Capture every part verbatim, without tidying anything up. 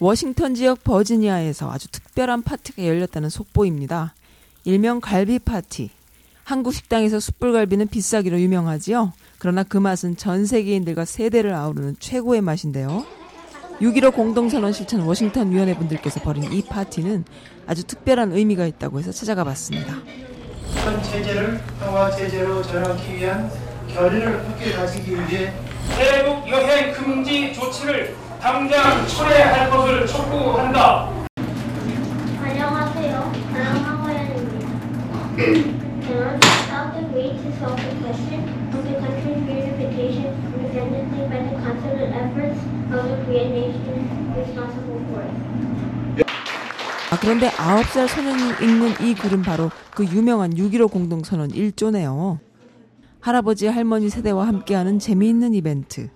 워싱턴 지역 버지니아에서 아주 특별한 파티가 열렸다는 속보입니다. 일명 갈비 파티. 한국 식당에서 숯불갈비는 비싸기로 유명하지요. 그러나 그 맛은 전 세계인들과 세대를 아우르는 최고의 맛인데요. 육 일오 공동선언 실천 워싱턴 위원회 분들께서 벌인 이 파티는 아주 특별한 의미가 있다고 해서 찾아가 봤습니다. 북한 체제를 평화 체제로 전환하기 위한 결의를 함께 가지기 위해 대북 여행 금지 조치를 당장 철회할 것을 촉구한다. 안녕하세요. 안녕하세요. 아, 그런데 아홉 살 소년이 읽는 이 글은 바로 그 유명한 육 일오 공동선언 일조네요. 할아버지 할머니 세대와 함께하는 재미있는 이벤트.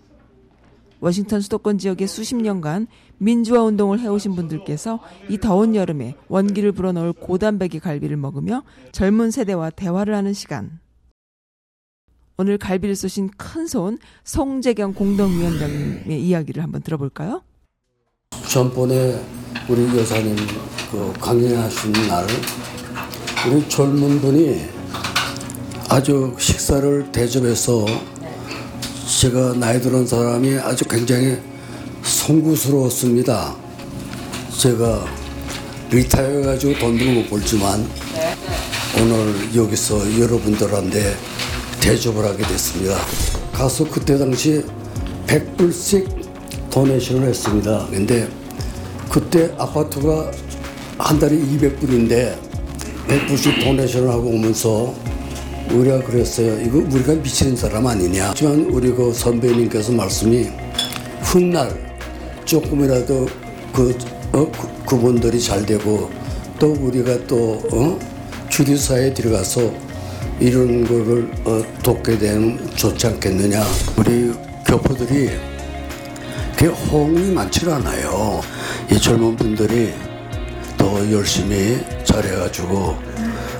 워싱턴 수도권 지역에 수십 년간 민주화 운동을 해오신 분들께서 이 더운 여름에 원기를 불어넣을 고단백의 갈비를 먹으며 젊은 세대와 대화를 하는 시간. 오늘 갈비를 쏘신 큰손 성재경 공동위원장님의 이야기를 한번 들어볼까요? 전번에 우리 여사님 그 강연하신 날 우리 젊은 분이 아주 식사를 대접해서 제가 나이 들은 사람이 아주 굉장히 송구스러웠습니다. 제가 리타이어해가지고 돈도 못 벌지만 오늘 여기서 여러분들한테 대접을 하게 됐습니다. 가서 그때 당시 백 불씩 도네이션을 했습니다. 근데 그때 아파트가 한 달에 이백 불인데 백 불씩 도네이션을 하고 오면서 우리가 그랬어요. 이거 우리가 미치는 사람 아니냐. 하지만 우리 그 선배님께서 말씀이 훗날 조금이라도 그, 어, 그, 그분들이 잘 되고 또 우리가 또 어, 주류사에 들어가서 이런 거를 어, 돕게 되면 좋지 않겠느냐. 우리 교포들이 그게 호응이 많지 않아요. 이 젊은 분들이 더 열심히 잘해가지고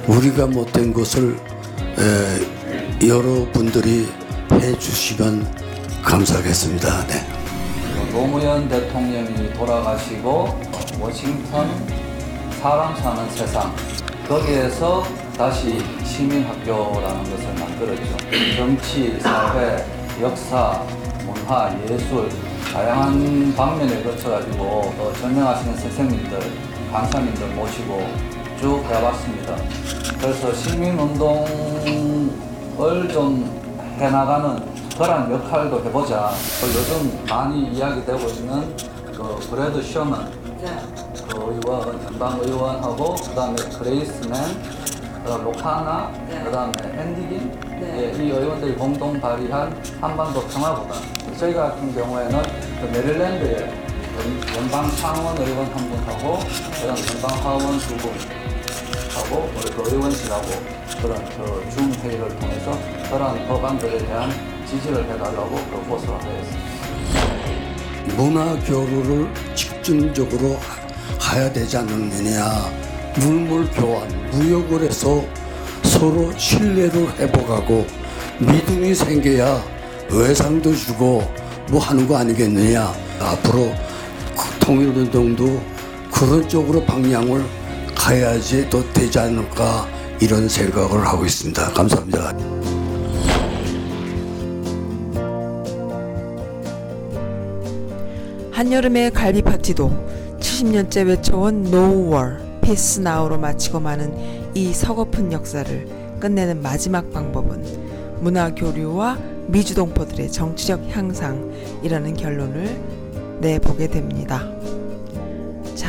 우리가 못된 것을 에, 여러분들이 해주시면 감사하겠습니다. 네. 노무현 대통령이 돌아가시고 워싱턴 사람 사는 세상, 거기에서 다시 시민학교라는 것을 만들었죠. 정치, 사회, 역사, 문화, 예술 다양한 방면에 거쳐가지고 어, 전향하시는 선생님들, 강사님들 모시고 쭉 해왔습니다. 그래서 시민운동을 좀 해나가는 그런 역할도 해보자. 요즘 많이 이야기되고 있는 그 브래드 셔먼 그 의원, 연방의원하고 그 다음에 그레이스 멍, 그 로카나, 그 다음에 앤디 김, 예, 이 의원들이 공동 발의한 한반도 평화보다 저희 같은 경우에는 그 메릴랜드의 연방 상원 의원 한 분하고 그다음 연방 하원 두 분 하고 그 의원실하고 그런 그 줌 회의를 통해서 그런 법안들에 대한 지지를 해달라고 그 호소를 하였습니다. 문화 교류를 집중적으로 해야 되지 않느냐. 물물 교환, 무역을 해서 서로 신뢰를 회복하고 믿음이 생겨야 외상도 주고 뭐 하는 거 아니겠느냐. 앞으로 통일운동도 그런 쪽으로 방향을 가야지 또 되지 않을까 이런 생각을 하고 있습니다. 감사합니다. 한여름의 갈비 파티도 칠십 년째 외쳐온 No War, Peace Now로 마치고 마는 이 서거픈 역사를 끝내는 마지막 방법은 문화 교류와 미주동포들의 정치적 향상이라는 결론을 내보게 됩니다. 자,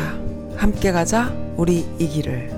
함께 가자. 우리 이 길을.